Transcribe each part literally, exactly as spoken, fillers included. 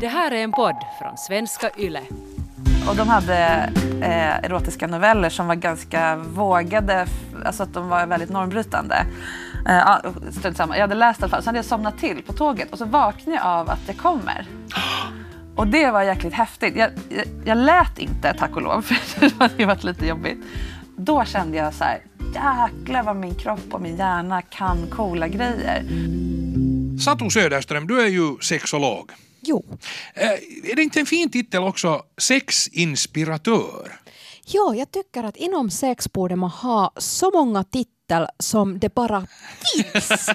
Det här är en podd från svenska Yle. Och de hade eh, erotiska noveller som var ganska vågade, alltså att de var väldigt normbrytande. Eh, jag hade läst i alla fall, så hade jag somnat till på tåget och så vaknade jag av att det kommer. Och det var jäkligt häftigt. Jag, jag, jag lät inte, tack och lov, för det hade varit lite jobbigt. Då kände jag så här, jäklar vad min kropp och min hjärna kan coola grejer. Satu Söderström, du är ju sexolog. Jo. Är det inte en fin titel också, sexinspiratör? Ja, jag tycker att inom sex borde man ha så många titel som det bara finns.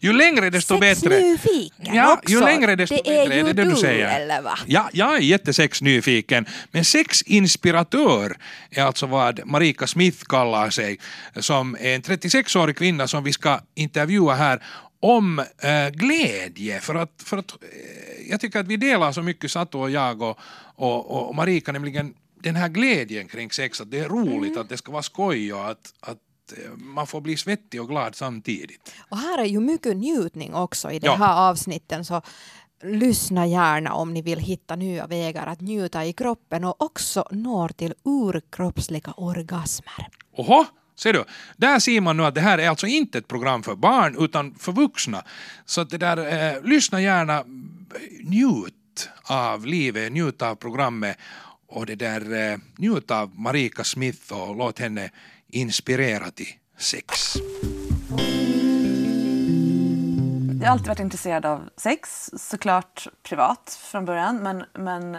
Ju längre desto bättre. Sexnyfiken ja, också. Ju längre desto det bättre, är, är det det du, du säger? Eller va? Ja, jag är jättesexnyfiken. Men sexinspiratör är alltså vad Marika Smith kallar sig, som är en trettiosex-årig kvinna som vi ska intervjua här om äh, glädje, för att, för att äh, jag tycker att vi delar så mycket, Satu och jag och, och, och Marika, nämligen den här glädjen kring sex, att det är roligt, mm. att det ska vara skoj och att, att man får bli svettig och glad samtidigt. Och här är ju mycket njutning också i den här ja. avsnitten, så lyssna gärna om ni vill hitta nya vägar att njuta i kroppen och också når till urkroppsliga orgasmer. Oho! Ser du? Där ser man nu att det här är alltså inte ett program för barn utan för vuxna. Så att det där, eh, lyssna gärna, njut av livet, njut av programmet och det där, eh, njut av Marika Smith och låt henne inspirera till sex. Jag har alltid varit intresserad av sex, såklart privat från början, men, men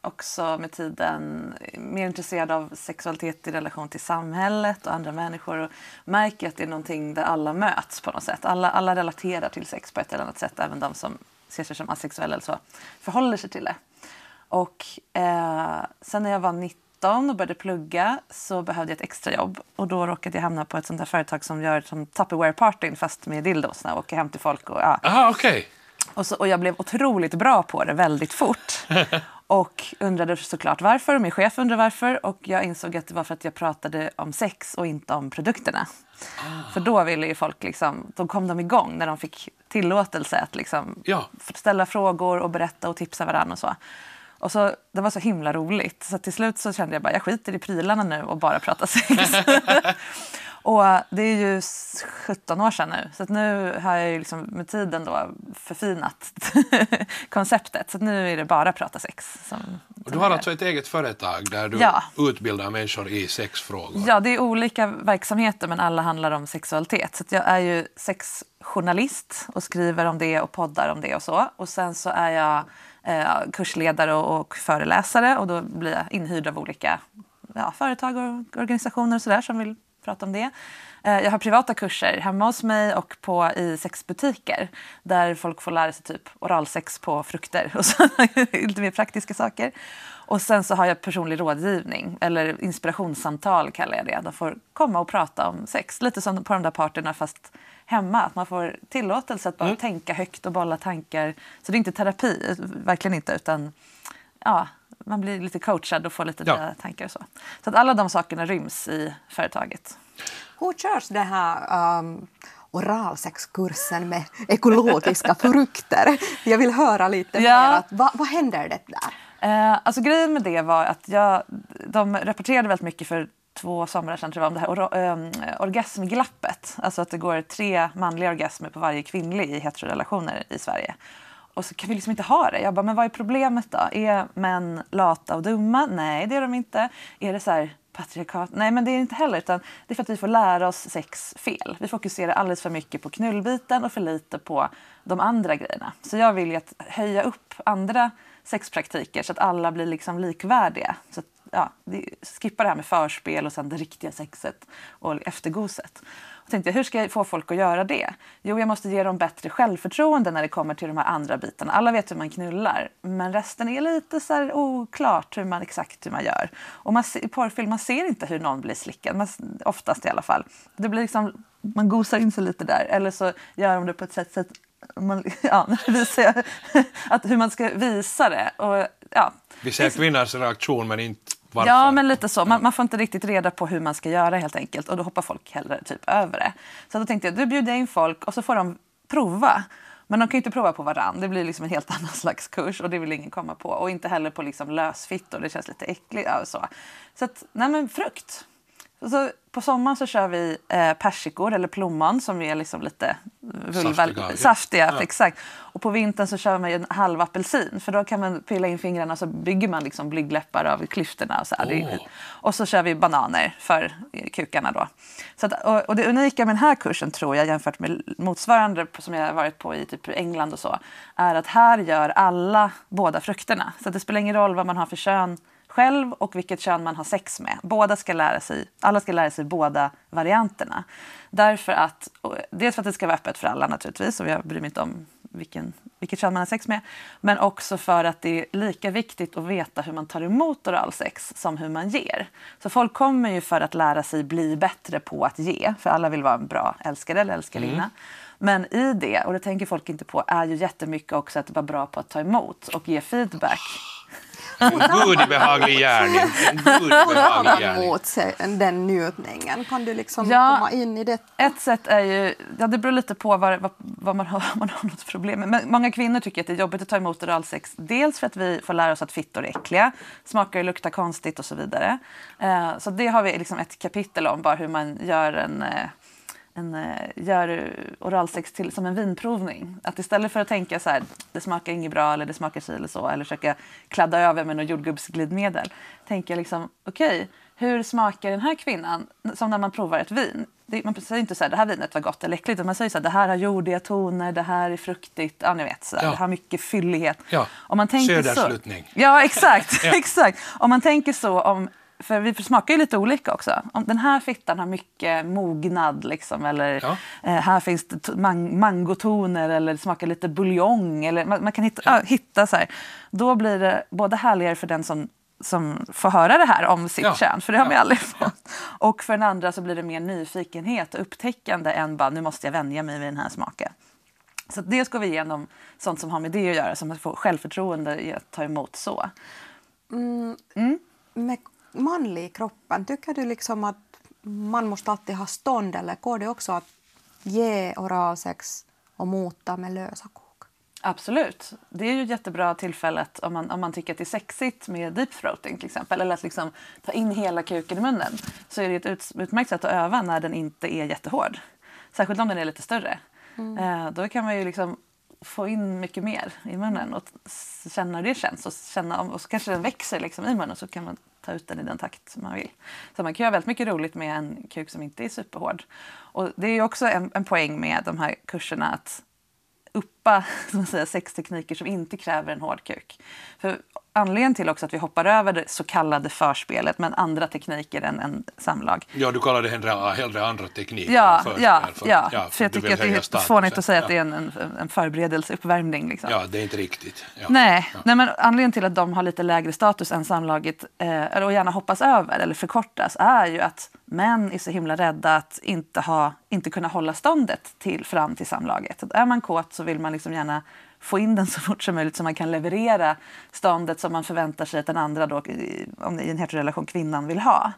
också med tiden mer intresserad av sexualitet i relation till samhället och andra människor, och märker att det är någonting där alla möts på något sätt. Alla, alla relaterar till sex på ett eller annat sätt, även de som ser sig som asexuella eller så förhåller sig till det. Och eh, sen när jag var nitton och började plugga så behövde jag ett extrajobb, och då råkade jag hamna på ett sånt där företag som gör som Tupperware-partyn fast med dildos och åker hem till folk. Och, ja. Aha, okay. och, så, och jag blev otroligt bra på det väldigt fort och undrade såklart varför, och min chef undrade varför, och jag insåg att det var för att jag pratade om sex och inte om produkterna. Ah. För då ville ju folk liksom, då kom de igång när de fick tillåtelse att liksom ja. ställa frågor och berätta och tipsa varandra och så. Och så, det var så himla roligt. Så till slut så kände jag bara, jag skiter i prylarna nu och bara pratar sex. Och det är ju sjutton år sedan nu. Så att nu har jag ju liksom med tiden då förfinat konceptet. Så att nu är det bara prata sex. Som, och du har alltså ett eget företag där du ja. utbildar människor i sexfrågor. Ja, det är olika verksamheter men alla handlar om sexualitet. Så att jag är ju sexjournalist och skriver om det och poddar om det och så. Och sen så är jag eh, kursledare och, och föreläsare. Och då blir jag inhyrd av olika ja, företag och organisationer och sådär som vill prata om det. Jag har privata kurser hemma hos mig och på i sexbutiker där folk får lära sig typ oralsex på frukter och så, lite mer praktiska saker. Och sen så har jag personlig rådgivning, eller inspirationssamtal kallar jag det. De får komma och prata om sex, lite som på de där parterna fast hemma, att man får tillåtelse att bara mm. tänka högt och bolla tankar. Så det är inte terapi, verkligen inte, utan ja, man blir lite coachad och får lite ja. tankar och så. Så att alla de sakerna ryms i företaget. Hur körs det här um, oralsexkursen med ekologiska frukter? Jag vill höra lite ja. mer. Att, va, vad händer det där? Eh, alltså grejen med det var att jag, de rapporterade väldigt mycket för två somrar sedan, tror jag, om det här or- um, orgasmglappet. Alltså att det går tre manliga orgasmer på varje kvinnlig i heterorelationer i Sverige. Och så kan vi liksom inte ha det. Jag bara, men vad är problemet då? Är män lata och dumma? Nej, det är de inte. Är det så här patriarkat? Nej, men det är inte heller. Utan det är för att vi får lära oss sex fel. Vi fokuserar alldeles för mycket på knullbiten och för lite på de andra grejerna. Så jag vill ju att höja upp andra sexpraktiker så att alla blir liksom likvärdiga. Så att, ja, skippa det här med förspel och sen det riktiga sexet och eftergoset. Och tänkte jag, hur ska jag få folk att göra det? Jo, jag måste ge dem bättre självförtroende när det kommer till de här andra bitarna. Alla vet hur man knullar, men resten är lite så här oklart hur man, exakt hur man gör. Och man, i porrfilm, man ser inte hur någon blir slickad, man, oftast i alla fall. Det blir liksom, man gosar in sig lite där, eller så gör de det på ett sätt så att man, ja, visar att hur man ska visa det. Och, ja. Vi ser kvinnors reaktion, men inte varför? Ja, men lite så. Man, man får inte riktigt reda på hur man ska göra helt enkelt. Och då hoppar folk hellre typ över det. Så då tänkte jag, då bjuder jag in folk och så får de prova. Men de kan ju inte prova på varandra. Det blir liksom en helt annan slags kurs och det vill ingen komma på. Och inte heller på liksom lösfitt och det känns lite äckligt. Och så så att, nej men frukt. Så på sommaren så kör vi persikor eller plommon som är liksom lite vulva, saftiga. Ja. Exakt. Och på vintern så kör man en halv apelsin. För då kan man pilla in fingrarna och så bygger man liksom blygdläppar av klyftorna. Och så, oh. och så kör vi bananer för kukarna då. Så att, och, och det unika med den här kursen tror jag jämfört med motsvarande som jag har varit på i typ England och så. Är att här gör alla båda frukterna. Så det spelar ingen roll vad man har för kön. Själv och vilket kön man har sex med. Båda ska lära sig, alla ska lära sig båda varianterna. Därför att, dels för att det ska vara öppet för alla naturligtvis. Och jag bryr mig inte om vilken, vilket kön man har sex med. Men också för att det är lika viktigt att veta hur man tar emot oralsex som hur man ger. Så folk kommer ju för att lära sig bli bättre på att ge. För alla vill vara en bra älskare eller älskarinna. Mm. Men i det, och det tänker folk inte på, är ju jättemycket också att vara bra på att ta emot och ge feedback. En god behaglig gärning. En god behaglig gärning. Mot sig, den njutningen. Kan du liksom ja, komma in i det? Ett sätt är ju, ja, det beror lite på vad, vad, vad man, har, man har något problem med. Men många kvinnor tycker att det är jobbigt att ta emot oralsex. Dels för att vi får lära oss att fittor är äckliga. Smakar och luktar konstigt och så vidare. Eh, så det har vi liksom ett kapitel om. Bara hur man gör en... Eh, En, gör oralsex till som en vinprovning. Att istället för att tänka så här, det smakar inget bra eller det smakar si eller så, eller försöka kladda över med något jordgubbsglidmedel, tänker jag liksom, okej, okay, hur smakar den här kvinnan som när man provar ett vin? Det, man säger inte så här, det här vinet var gott eller äckligt, utan man säger så här, det här har jordiga toner, det här är fruktigt, ja ni vet, så här, ja. Det har mycket fyllighet. Ja, om man tänker så, ja exakt, ja. exakt. Om man tänker så om För vi smakar ju lite olika också. Om den här fittan har mycket mognad liksom, eller ja. eh, här finns det man- mangotoner eller smakar lite buljong eller man, man kan hitta, ja. äh, hitta så här. Då blir det både härligare för den som som får höra det här om sitt ja. kön, för det har man ja. aldrig fått. Och för den andra så blir det mer nyfikenhet och upptäckande än bara nu måste jag vänja mig vid den här smaken. Så det går vi igenom sånt som har med det att göra, som att få självförtroende i att ta emot så. Mm. Mm. Men manlig i kroppen, tycker du liksom att man måste alltid ha stånd eller går det också att ge oralsex och mota med lösa kok? Absolut. Det är ju ett jättebra tillfället om man, om man tycker att det är sexigt med deep throating till exempel, eller att liksom ta in hela kuken i munnen, så är det ett ut, utmärkt sätt att öva när den inte är jättehård. Särskilt om den är lite större. Mm. Då kan man ju liksom få in mycket mer i munnen och känna hur det känns och, känna, och så kanske den växer liksom i munnen så kan man ta ut den i den takt man vill. Så man kan göra väldigt mycket roligt med en kuk som inte är superhård. Och det är också en, en poäng med de här kurserna att uppa som man säger, sextekniker som inte kräver en hård kuk. För anledningen till också att vi hoppar över det så kallade förspelet men andra tekniker än, än samlag. Ja, du kallar det hellre, hellre andra tekniker ja, än förspel. Ja, för, ja, ja, för jag tycker att det är fånigt att säga ja. att det är en, en, en förberedelseuppvärmning. Liksom. Ja, det är inte riktigt. Ja. Nej, ja. nej, men anledningen till att de har lite lägre status än samlaget eh, och gärna hoppas över eller förkortas är ju att män är så himla rädda att inte, ha, inte kunna hålla ståndet till, fram till samlaget. Att är man kåt så vill man liksom gärna få in den så fort som möjligt så man kan leverera ståndet som man förväntar sig att den andra då, om i en heterorelation kvinnan vill ha.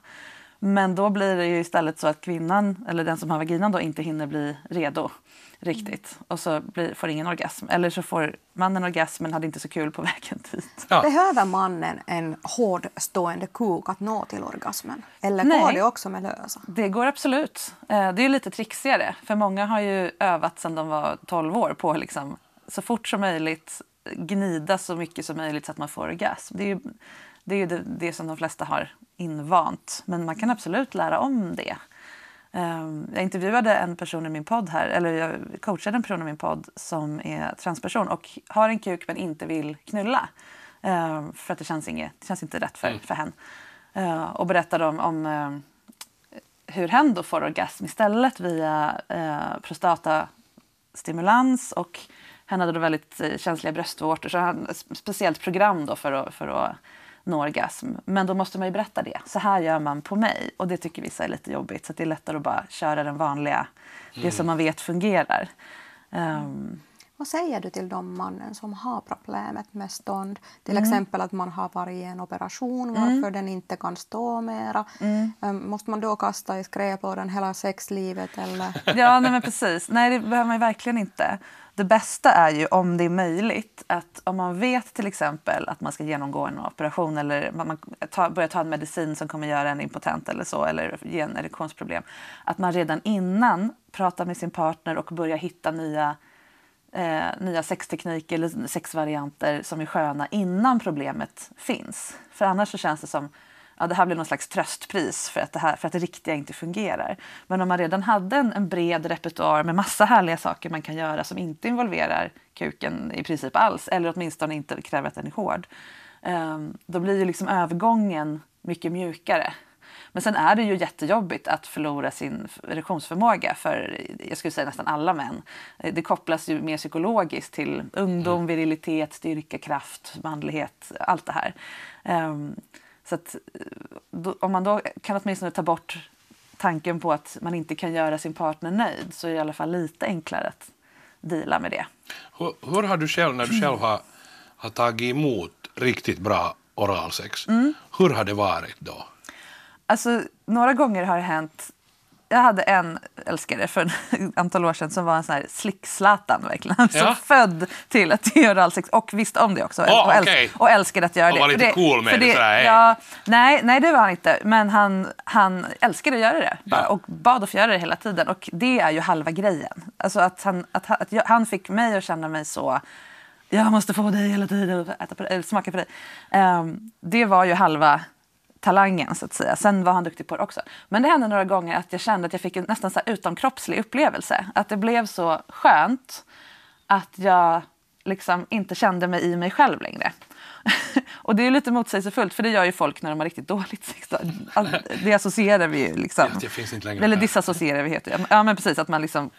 Men då blir det ju istället så att kvinnan eller den som har vaginan då inte hinner bli redo riktigt. Och så blir, får ingen orgasm. Eller så får mannen orgasm men hade inte så kul på vägen dit. Ja. Behöver mannen en hårdstående kuk att nå till orgasmen? Eller Nej, går det också med lösa? Det går absolut. Det är lite trixigare. För många har ju övat sedan de var tolv år på liksom så fort som möjligt gnida så mycket som möjligt så att man får orgasm. Det är ju det, är ju det, det som de flesta har invant. Men man kan absolut lära om det. Jag intervjuade en person i min podd här, eller jag coachade en person i min podd som är transperson och har en kuk men inte vill knulla. För att det känns, inget, det känns inte rätt för, mm. för henne. Och berättade om, om hur hen då får orgasm istället via prostatastimulans och han hade då väldigt känsliga bröstvårtor så han ett speciellt program då för att, för att nå orgasm. Men då måste man ju berätta det. Så här gör man på mig. Och det tycker vissa är lite jobbigt. Så det är lättare att bara köra den vanliga, mm. det som man vet fungerar. Mm. Um. Vad säger du till de mannen som har problemet med stånd? Till mm. exempel att man har varit i en operation varför mm. den inte kan stå mera. Mm. Um, måste man då kasta i skräplådan hela sexlivet? Eller? Ja, nej men precis. Nej, det behöver man ju verkligen inte. Det bästa är ju om det är möjligt att om man vet till exempel att man ska genomgå en operation eller man tar, börjar ta en medicin som kommer göra en impotent eller så eller ge en erektionsproblem, att man redan innan pratar med sin partner och börjar hitta nya, eh, nya sextekniker eller sexvarianter som är sköna innan problemet finns. För annars så känns det som ja, det här blir någon slags tröstpris för att det, här, för att det riktiga inte fungerar. Men om man redan hade en, en bred repertoar med massa härliga saker man kan göra som inte involverar kuken i princip alls, eller åtminstone inte kräver att den är hård, då blir ju liksom övergången mycket mjukare. Men sen är det ju jättejobbigt att förlora sin erektionsförmåga för jag skulle säga nästan alla män. Det kopplas ju mer psykologiskt till ungdom, virilitet, styrka, kraft, manlighet, allt det här. Så att, då, om man då kan åtminstone ta bort tanken på att man inte kan göra sin partner nöjd, så är det i alla fall lite enklare att deala med det. Hur, hur har du själv, när du själv har, har tagit emot riktigt bra oralsex, mm. hur har det varit då? Alltså, några gånger har det hänt. Jag hade en älskare för ett antal år sedan som var en sån här slickslatan verkligen. Ja. Som född till att göra oralsex och visste om det också. Oh, och, älsk- okay. och älskade att göra det. Han var lite det, cool med det, det sådär. Ja, nej, nej, det var han inte. Men han, han älskade att göra det. Bara, ja. Och bad att få göra det hela tiden. Och det är ju halva grejen. Alltså att han, att, att jag, han fick mig att känna mig så... Jag måste få dig hela tiden och äta på dig, eller smaka på dig. Um, det var ju halva... talangen så att säga. Sen var han duktig på det också. Men det hände några gånger att jag kände att jag fick en nästan så här utomkroppslig upplevelse. Att det blev så skönt att jag liksom inte kände mig i mig själv längre. Och det är ju lite motsägelsefullt för det gör ju folk när de har riktigt dåligt sex. Det associerar vi ju liksom. Det finns inte längre. Eller disassocierar vi heter det. Ja men precis att man liksom...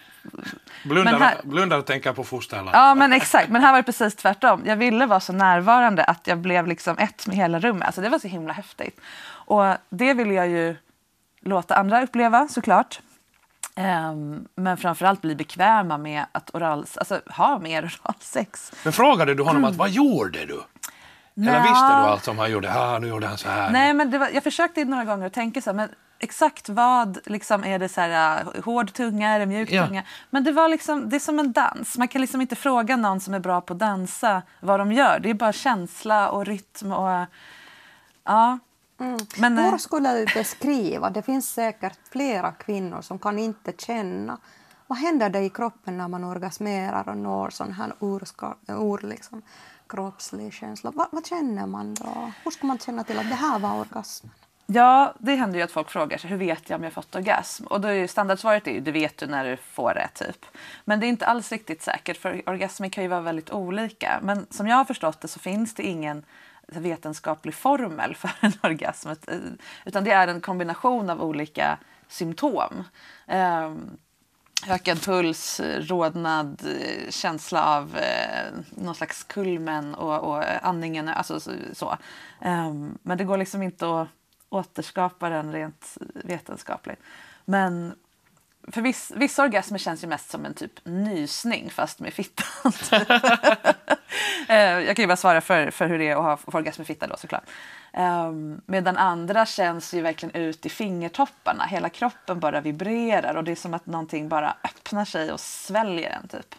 Blundar, här... blundar och tänker på fosterland. Ja men exakt. Men här var det precis tvärtom. Jag ville vara så närvarande att jag blev liksom ett med hela rummet. Alltså det var så himla häftigt. Och det ville jag ju låta andra uppleva såklart. Um, men framförallt bli bekväma med att oral, alltså, ha mer oralsex. Men frågade du honom mm. att vad gjorde du? Nå. Eller visste du allt som han gjorde? Ah, nu gjorde han så här. Nej, men det var, jag försökte några gånger att tänka så här, men exakt vad liksom, är det så här hård tunga eller mjuk tunga? Ja. Men det var liksom, det är som en dans. Man kan liksom inte fråga någon som är bra på att dansa vad de gör. Det är bara känsla och rytm och ja. Mm. Men, hur skulle du beskriva? Det finns säkert flera kvinnor som kan inte känna. Vad händer det i kroppen när man orgasmerar och når sån här urska, ur liksom, kroppslig känsla? Vad, vad känner man då? Hur ska man känna till att det här var orgasmen? Ja, det händer ju att folk frågar sig, hur vet jag om jag fått orgasm? Och då är ju standardsvaret är ju, det vet du när du får det typ. Men det är inte alls riktigt säkert för orgasmen kan ju vara väldigt olika. Men som jag har förstått det så finns det ingen vetenskaplig formel för en orgasm. Utan det är en kombination av olika symptom. Um, Ökad puls, rodnad, känsla av eh, någon slags kulmen och, och andningen. Alltså så. Um, men det går liksom inte att återskapa den rent vetenskapligt. Men för viss, vissa orgasmer känns ju mest som en typ nysning fast med fittan. uh, jag kan ju bara svara för, för hur det är att ha för orgasm med fitta då såklart. Um, medan andra känns ju verkligen ut i fingertopparna. Hela kroppen bara vibrerar och det är som att någonting bara öppnar sig och sväljer en typ.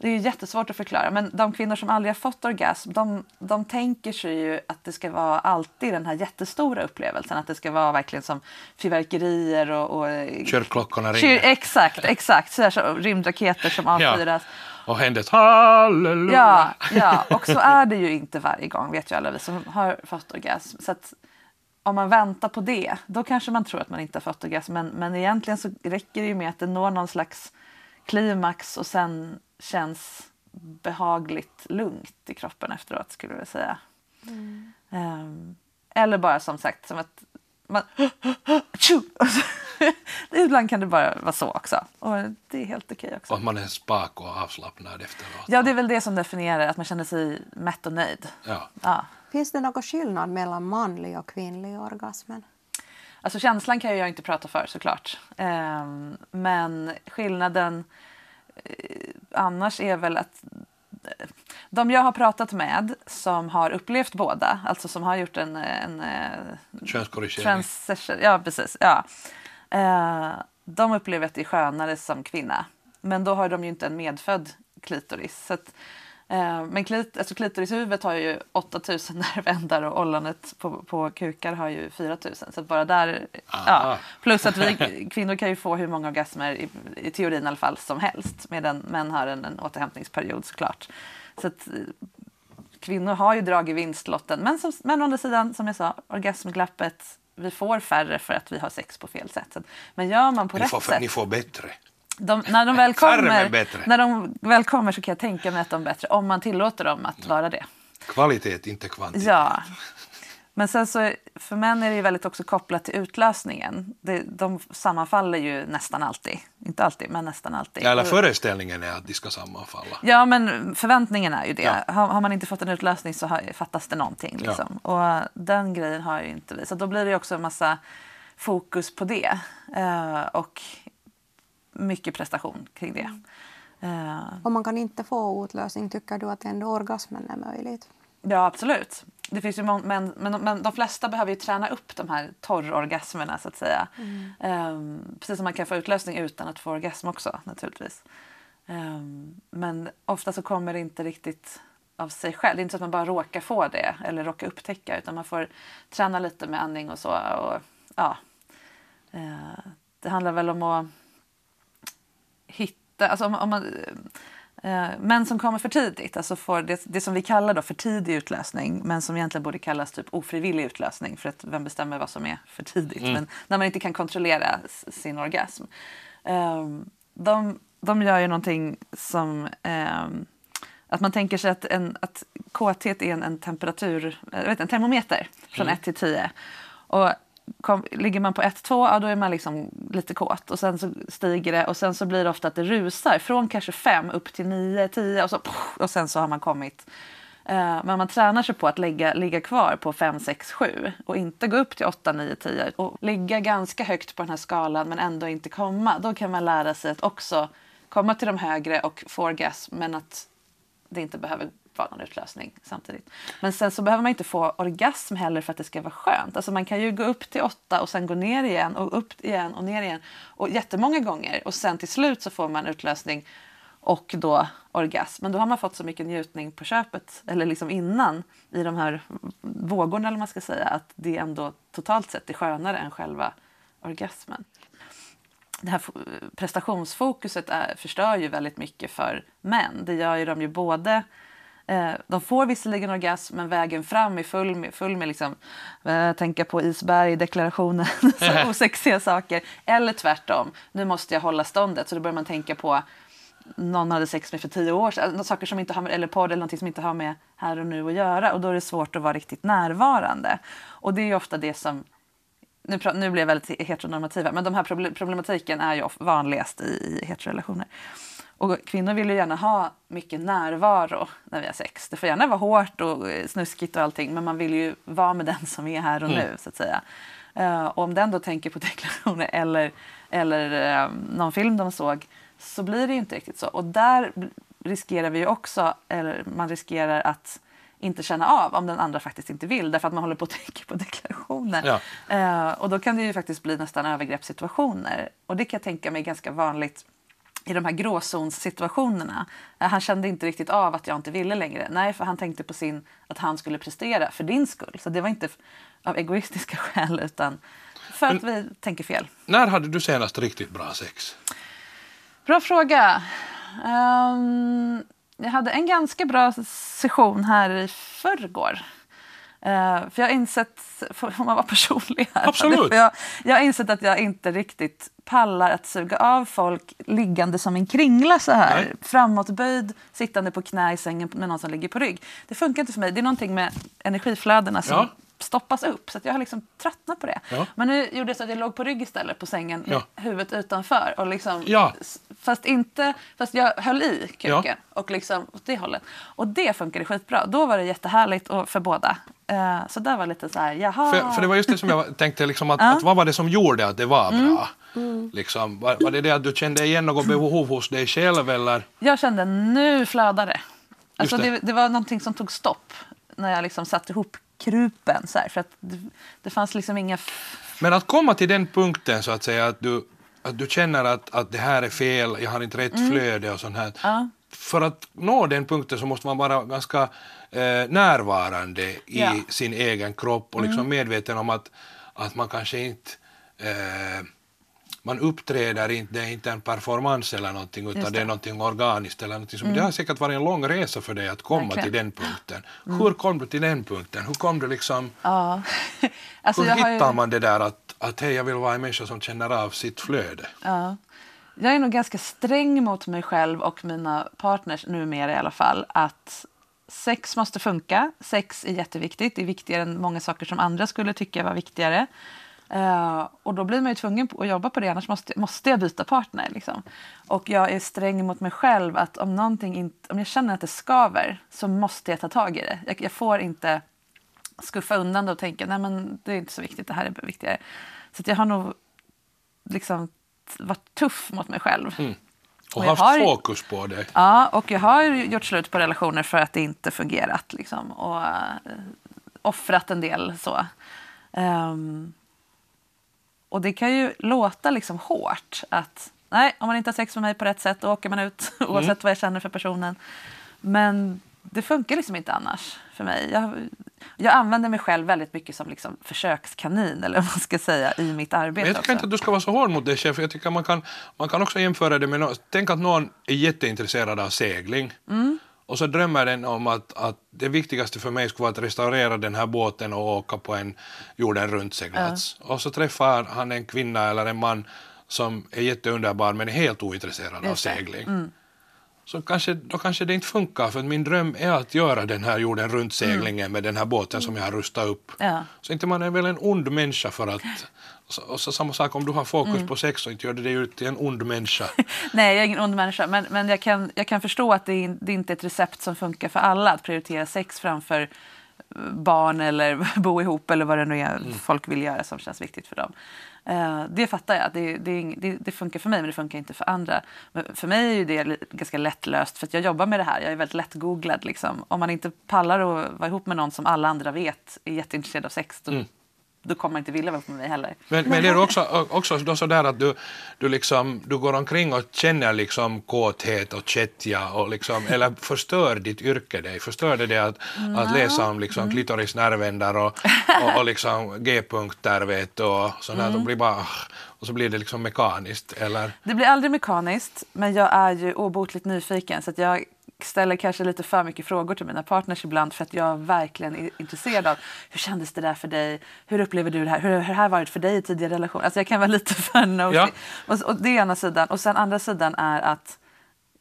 Det är ju jättesvårt att förklara, men de kvinnor som aldrig har fått orgasm, de, de tänker sig ju att det ska vara alltid den här jättestora upplevelsen, att det ska vara verkligen som fyrverkerier och... och körklockorna ringer. Kyr, exakt, exakt. Så här, så, rymdraketer som avfyras. Ja. Och händet halleluja. Ja, ja, och så är det ju inte varje gång, vet ju alla vi som har fått orgasm. Så att om man väntar på det, då kanske man tror att man inte har fått orgasm, men, men egentligen så räcker det ju med att det når någon slags klimax och sen... känns behagligt lugnt i kroppen efteråt skulle jag säga. Mm. Um, eller bara som sagt som att man ibland kan det bara vara så också. Och det är helt okej också. Och man är spak och avslappnad efteråt. Ja, det är väl det som definierar att man känner sig mätt och nöjd. Ja. Ja. Finns det någon skillnad mellan manlig och kvinnlig orgasmen? Alltså känslan kan jag inte prata för såklart. Um, men skillnaden annars är väl att de jag har pratat med som har upplevt båda, alltså som har gjort en, en könskorrigering, ja precis, ja, de upplever att det är skönare som kvinna, men då har de ju inte en medfödd klitoris. Så att, eh, men klit, alltså klitorishuvudet har ju åtta tusen nervändar och ollanet på, på kukar har ju fyra tusen. Så att bara där, ja. Plus att vi kvinnor kan ju få hur många orgasmer i, i teorin i alla fall som helst. Medan män har en, en återhämtningsperiod såklart. Så att kvinnor har ju drag i vinstlotten. Men, som, men å andra sidan, som jag sa, orgasmglappet, vi får färre för att vi har sex på fel sätt. Men gör man på ni rätt får, sätt... Ni får bättre. De, när, de väl kommer, när de väl kommer så kan jag tänka mig att de är bättre. Om man tillåter dem att ja. vara det. Kvalitet, inte kvantitet. Ja. Men sen så, för män är det ju väldigt också kopplat till utlösningen. De, de sammanfaller ju nästan alltid. Inte alltid, men nästan alltid. Ja, alla föreställningen är att de ska sammanfalla. Ja, men förväntningen är ju det. Ja. Har, har man inte fått en utlösning så har, fattas det någonting. Liksom. Ja. Och den grejen har ju inte vi. Så då blir det ju också en massa fokus på det. Uh, och mycket prestation kring det. Uh. Om man kan inte få utlösning, tycker du att ändå orgasmen är möjligt? Ja, absolut. Det finns ju många, men, men, men de flesta behöver ju träna upp de här torrorgasmerna så att säga. Mm. Um, precis som man kan få utlösning utan att få orgasm också naturligtvis. Um, men ofta så kommer det inte riktigt av sig själv. Det är inte så att man bara råkar få det eller råkar upptäcka, utan man får träna lite med andning och så. Och, ja. uh, det handlar väl om att hitta... Alltså om, om man... Men som kommer för tidigt, alltså får det, det som vi kallar då för tidig utlösning, men som egentligen borde kallas typ ofrivillig utlösning, för att vem bestämmer vad som är för tidigt, mm. men när man inte kan kontrollera sin orgasm. Um, de, de gör ju någonting som um, att man tänker sig att, en, att kåthet är en, en temperatur, jag vet, en termometer från mm. ett till tio. Och Kom, ligger man på ett till två, ja, då är man liksom lite kåt. Och sen så stiger det. Och sen så blir det ofta att det rusar från kanske fem upp till nio, tio. Och, så, och sen så har man kommit. Eh, men man tränar sig på att lägga, ligga kvar på fem, sex, sju. Och inte gå upp till åtta, nio, tio. Och ligga ganska högt på den här skalan men ändå inte komma. Då kan man lära sig att också komma till de högre och få orgasm. Men att det inte behöver vara någon utlösning samtidigt. Men sen så behöver man inte få orgasm heller för att det ska vara skönt. Alltså man kan ju gå upp till åtta och sen gå ner igen och upp igen och ner igen. Och jättemånga gånger. Och sen till slut så får man utlösning och då orgasm. Men då har man fått så mycket njutning på köpet. Eller liksom innan i de här vågorna, eller man ska säga. Att det ändå totalt sett är skönare än själva orgasmen. Det här prestationsfokuset är, förstör ju väldigt mycket för män. Det gör ju de ju både... De får visserligen orgasm, men vägen fram är full med, full med liksom, äh, tänka på isberg, deklarationen, så osexiga saker. Eller tvärtom, nu måste jag hålla ståndet. Så då börjar man tänka på någon hade sex med för tio år sedan. Saker som inte har med, eller podd eller någonting som inte har med här och nu att göra. Och då är det svårt att vara riktigt närvarande. Och det är ju ofta det som, nu, nu blir jag väldigt heteronormativa, men de här problematiken är ju vanligast i, i heterorelationer. Och kvinnor vill ju gärna ha mycket närvaro när vi har sex. Det får gärna vara hårt och snuskigt och allting. Men man vill ju vara med den som är här och nu, så att säga. Uh, och om den då tänker på deklarationer eller, eller uh, någon film de såg, så blir det ju inte riktigt så. Och där riskerar vi ju också, eller man riskerar att inte känna av om den andra faktiskt inte vill. Därför att man håller på att tänka på deklarationer. Ja. Uh, och då kan det ju faktiskt bli nästan övergreppssituationer. Och det kan jag tänka mig ganska vanligt i de här gråzonssituationerna. Han kände inte riktigt av att jag inte ville längre. Nej, för han tänkte på sin, att han skulle prestera för din skull. Så det var inte av egoistiska skäl, utan för att Men, vi tänker fel. När hade du senast riktigt bra sex? Bra fråga. Um, jag hade en ganska bra session här i förrgår. Uh, för jag har insett, får man vara personlig här? Absolut. Jag, jag har insett att jag inte riktigt pallar att suga av folk liggande som en kringla så här. Nej. Framåtböjd, sittande på knä i sängen med någon som ligger på rygg. Det funkar inte för mig. Det är någonting med energiflödena som ja. stoppas upp. Så att jag har liksom tröttnat på det. Ja. Men nu gjorde det så att jag låg på rygg istället på sängen med ja. huvudet utanför. Och liksom, ja. fast, inte, fast jag höll i kuken ja. och liksom åt det hållet. Och det funkade skitbra. Då var det jättehärligt och för båda. Uh, så där var lite så här, jaha. För, för det var just det som jag tänkte, liksom att, uh. att vad var det som gjorde att det var bra? Mm. Mm. Liksom, var, var det det att du kände igen något behov hos dig själv? Eller? Jag kände, nu flödade alltså, det. Det, det var någonting som tog stopp när jag liksom satt ihop krupen. Så här, för att det, det fanns liksom inga... Men att komma till den punkten så att säga, att du, att du känner att, att det här är fel, jag har inte rätt mm. flöde och sånt här. Ja. för att nå den punkten så måste man vara ganska eh, närvarande i ja. sin egen kropp och liksom mm. medveten om att, att man kanske inte eh, man uppträder inte, det är inte en performance eller någonting, utan det. det är någonting organiskt eller någonting. Mm. Det har säkert varit en lång resa för dig att komma Verkligen. till den punkten. Mm. Hur kom du till den punkten? Hur kom du liksom... Ja. alltså, hur hittar ju... man det där att, att hej, jag vill vara en människa som känner av sitt flöde? Ja. Jag är nog ganska sträng mot mig själv och mina partners numera i alla fall, att sex måste funka. Sex är jätteviktigt. Det är viktigare än många saker som andra skulle tycka var viktigare. Uh, och då blir man ju tvungen att jobba på det, annars måste, måste jag byta partner liksom. Och jag är sträng mot mig själv att om någonting inte, om jag känner att det skaver så måste jag ta tag i det. Jag, jag får inte skuffa undan det och tänka nej men det är inte så viktigt, det här är viktigare. Så att jag har nog liksom varit tuff mot mig själv. Mm. Och, och haft har, fokus på det. Ja, och jag har gjort slut på relationer för att det inte fungerat liksom, och uh, offrat en del så. Um, Och det kan ju låta liksom hårt att nej, om man inte har sex med mig på rätt sätt då åker man ut mm. oavsett vad jag känner för personen. Men det funkar liksom inte annars för mig. Jag, jag använder mig själv väldigt mycket som liksom försökskanin eller vad man ska säga i mitt arbete. Men jag tycker också inte att du ska vara så hård mot dig själv. Jag tycker man kan, man kan också jämföra det med något. Tänk att någon är jätteintresserad av segling. Mm. Och så drömmer den om att, att det viktigaste för mig skulle vara att restaurera den här båten och åka på en jorden runt seglats. Uh. Och så träffar han en kvinna eller en man som är jätteunderbar men är helt ointresserad av segling. Mm. Så kanske, då kanske det inte funkar, för min dröm är att göra den här jorden runt seglingen mm. med den här båten som jag har rustat upp. Ja. Så inte man är väl en ond människa för att... Och så, och så samma sak om du har fokus mm. på sex och inte gör det, det är ju till en ond människa. Nej, jag är ingen ond människa, men, men jag, kan, jag kan förstå att det, det inte är ett recept som funkar för alla, att prioritera sex framför barn eller bo ihop eller vad det nu är mm. folk vill göra som känns viktigt för dem. Uh, det fattar jag. Det, det, det, det funkar för mig, men det funkar inte för andra. Men för mig är det ganska lättlöst, för att jag jobbar med det här. Jag är väldigt lättgooglad liksom. Om man inte pallar att vara ihop med någon som alla andra vet är jätteintresserad av sex, då, mm. då kommer man inte vilja vara ihop med mig heller. Men, men det är också, också då så där att du, du, liksom, du går omkring och känner liksom kåthet och kättja och liksom, eller förstör ditt yrke dig. Förstör det, det att, no. att läsa om liksom, mm. klitorisnervändar och, och, och liksom G-punkter vet, och sådär. Mm. De blir bara... Och så blir det liksom mekaniskt, eller? Det blir aldrig mekaniskt, men jag är ju obotligt nyfiken, så att jag ställer kanske lite för mycket frågor till mina partners ibland, för att jag verkligen är intresserad av hur kändes det där för dig? Hur upplever du det här? Hur har det här varit för dig i tidigare relationer? Alltså jag kan vara lite för nosy. Ja. Och, och det är ena sidan. Och sen andra sidan är att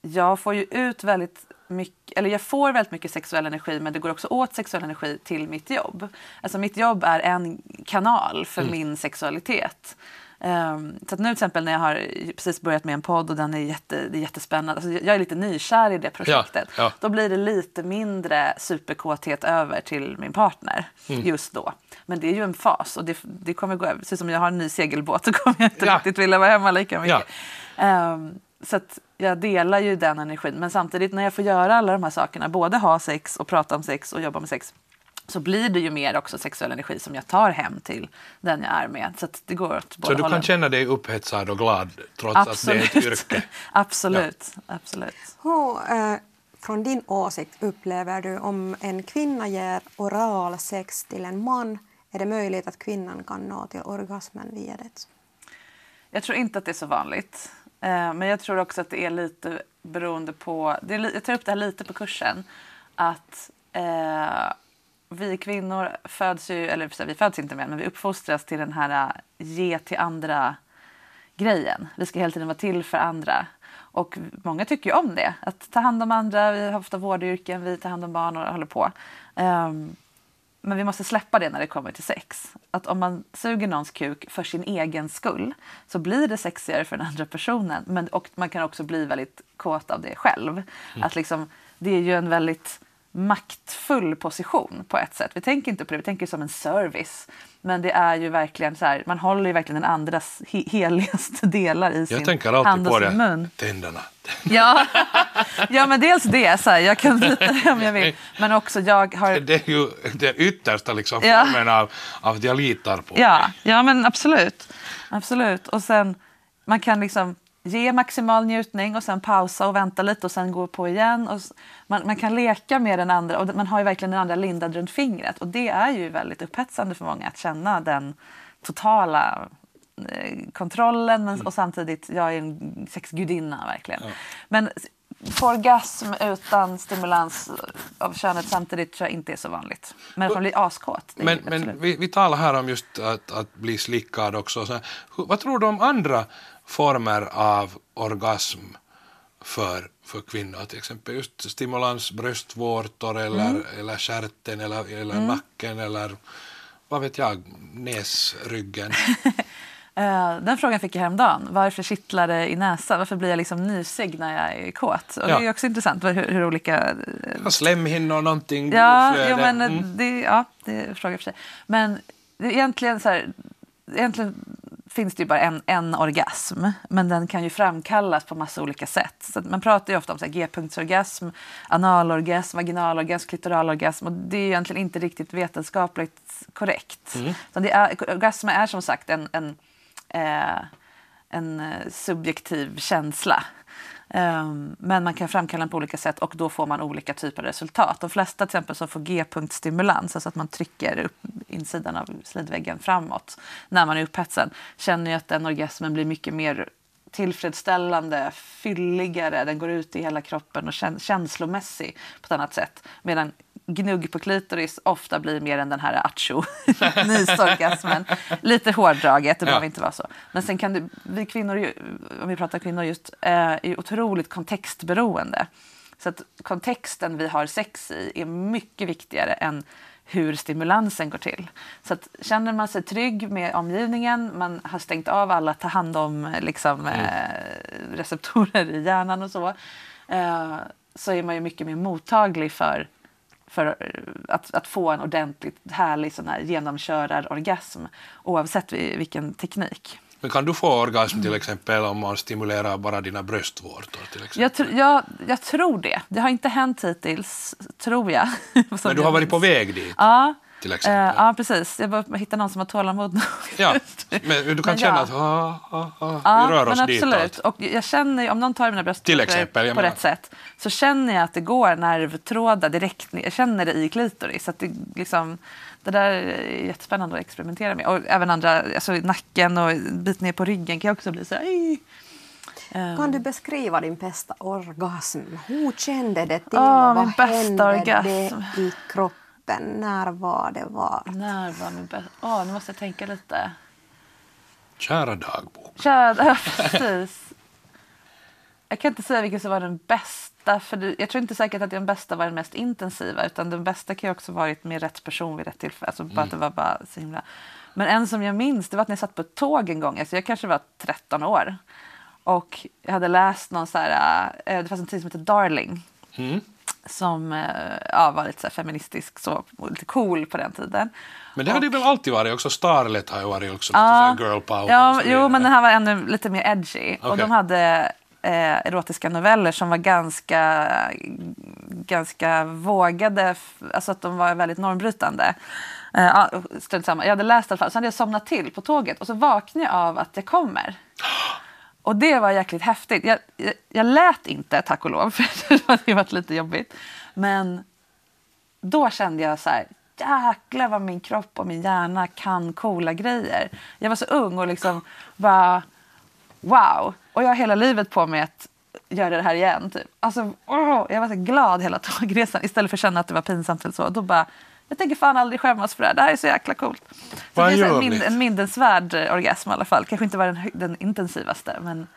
jag får ju ut väldigt mycket, eller jag får väldigt mycket sexuell energi, men det går också åt sexuell energi till mitt jobb. Alltså mitt jobb är en kanal för mm. min sexualitet. Um, så att nu till exempel när jag har precis börjat med en podd och den är, jätte, det är jättespännande, alltså jag är lite nykär i det projektet, ja, ja. Då blir det lite mindre superkåthet över till min partner mm. just då, men det är ju en fas och det, det kommer gå över, precis som jag har en ny segelbåt så kommer jag inte ja. riktigt vilja vara hemma lika mycket ja. um, så att jag delar ju den energin, men samtidigt när jag får göra alla de här sakerna, både ha sex och prata om sex och jobba med sex, så blir det ju mer också sexuell energi som jag tar hem till den jag är med. Så att det går åt båda hållen. Så du kan känna dig upphetsad och glad trots absolut. Att det är ett yrke? Absolut, ja. Absolut. Hur, eh, från din åsikt upplever du om en kvinna ger oral sex till en man, är det möjligt att kvinnan kan nå till orgasmen via det? Jag tror inte att det är så vanligt. Eh, men jag tror också att det är lite beroende på... Det är, jag tar upp det här lite på kursen. Att... Eh, Vi kvinnor föds ju, eller vi föds inte med, men vi uppfostras till den här ge till andra grejen. Vi ska hela tiden vara till för andra. Och många tycker ju om det. Att ta hand om andra, vi har ofta vårdyrken, vi tar hand om barn och håller på. Um, men vi måste släppa det när det kommer till sex. Att om man suger någons kuk för sin egen skull så blir det sexigare för den andra personen. Men, och man kan också bli väldigt kåt av det själv. Mm. Att liksom, det är ju en väldigt... maktfull position på ett sätt. Vi tänker inte på det, vi tänker som en service. Men det är ju verkligen så här, man håller ju verkligen den andras he- heligaste delar i sin hand och sin mun. Jag tänker alltid på det, tänderna. Ja. ja, men dels det, så här, jag kan lita det om jag vill. Men också jag har... Det är ju det yttersta liksom, ja. formen av, av att jag litar på. Ja, ja men absolut. Absolut. Och sen, man kan liksom... ge maximal njutning och sen pausa och vänta lite och sen gå på igen. Och man, man kan leka med den andra och man har ju verkligen den andra lindad runt fingret. Och det är ju väldigt upphetsande för många att känna den totala kontrollen men, mm. och samtidigt, jag är en sexgudinna verkligen. Mm. Men orgasm utan stimulans av könet samtidigt tror jag inte är så vanligt. Men att blir askåt. Men, men vi, vi talar här om just att, att bli slickad också. Så, vad tror du om andra former av orgasm för, för kvinnor? Till exempel just stimulans, bröstvårtor eller, mm. eller stjärten eller, eller mm. nacken eller vad vet jag, näsryggen. Den frågan fick jag häromdagen. Varför kittlar det i näsan? Varför blir jag liksom nysig när jag är kåt? Och ja. Det är också intressant hur, hur olika... Slemhinnor och någonting. Ja, jo, men mm. det, ja, det är en fråga för sig. Men det, egentligen, så här, egentligen finns det ju bara en, en orgasm. Men den kan ju framkallas på massa olika sätt. Så man pratar ju ofta om så här, g-punktsorgasm, analorgasm, vaginalorgasm, klitoralorgasm. Och det är ju egentligen inte riktigt vetenskapligt korrekt. Mm. Så det är, orgasm är som sagt en... en Eh, en subjektiv känsla. Eh, men man kan framkalla den på olika sätt och då får man olika typer av resultat. De flesta till exempel som får g-punktstimulans, alltså att man trycker upp insidan av slidväggen framåt när man är upphetsad, känner ju att den orgasmen blir mycket mer tillfredsställande, fylligare, den går ut i hela kroppen och kän- känslomässig på ett annat sätt. Medan gnugg på klitoris ofta blir mer än den här acho-nysorgasmen. Lite hårdraget, det behöver ja. inte vara så. Men sen kan du, vi kvinnor, om vi pratar kvinnor just, är otroligt kontextberoende. Så att kontexten vi har sex i är mycket viktigare än hur stimulansen går till. Så att känner man sig trygg med omgivningen, man har stängt av alla ta hand om liksom, mm. eh, receptorer i hjärnan och så, eh, så är man ju mycket mer mottaglig för, för att, att få en ordentligt härlig sån här genomkörad orgasm oavsett vilken teknik. Men kan du få orgasm till exempel om man stimulerar bara dina bröstvårtor till exempel? Jag, tr- jag, jag tror det. Det har inte hänt hittills, tror jag. Men du har varit på väg dit? Ja, till exempel. Uh, ja precis. Jag bara hittar någon som har tålamod nog. Ja, men du kan men känna ja. att ah, ah, ah, ja, vi rör oss ditåt. Absolut. Och jag känner, om någon tar mina bröstvårtor exempel, på menar. rätt sätt så känner jag att det går nervtrådar direkt. Jag känner det i klitoris. Så att det liksom... Det där är jättespännande att experimentera med. Och även andra, alltså nacken och bit ner på ryggen kan jag också bli så här. Kan du beskriva din bästa orgasm? Hur kände det till? Oh, vad hände orgasm. Det i kroppen? När var det var? När var min bästa? Åh, oh, nu måste jag tänka lite. Kära dagbok. Kära, ja, precis. Jag kan inte säga vilken som var den bästa. För det, jag tror inte säkert att den bästa var den mest intensiva. Utan den bästa kan ju också ha varit med rätt person vid rätt tillfälle. Alltså, mm. bara att det var bara så himla... Men en som jag minns, det var att när jag satt på ett tåg en gång. Alltså, jag kanske var tretton år. Och jag hade läst någon så här... Äh, det fanns en tid som heter Darling. Mm. Som äh, ja, var lite så här feministisk så, och lite cool på den tiden. Men det hade ju väl alltid varit också. Starlet har ju varit också lite ja, så här girl power. Ja, jo, det men den här var ännu lite mer edgy. Okay. Och de hade... Eh, erotiska noveller som var ganska ganska vågade, alltså att de var väldigt normbrytande. Eh, stund samma. Jag hade läst i alla fall, så hade jag somnat till på tåget och så vaknade jag av att jag kommer. Och det var jäkligt häftigt. Jag, jag, jag lät inte, tack och lov, för det hade varit lite jobbigt. Men då kände jag så här, jäklar vad min kropp och min hjärna kan coola grejer. Jag var så ung och liksom bara wow. Och jag har hela livet på mig att göra det här igen. Typ. Alltså, oh, jag var så glad hela tågresan. Istället för att känna att det var pinsamt eller så. Då bara, jag tänker fan aldrig skämmas för det här. Det här är så jäkla coolt. Så det är min, en minnesvärd orgasm i alla fall. Kanske inte var den, den intensivaste. Men,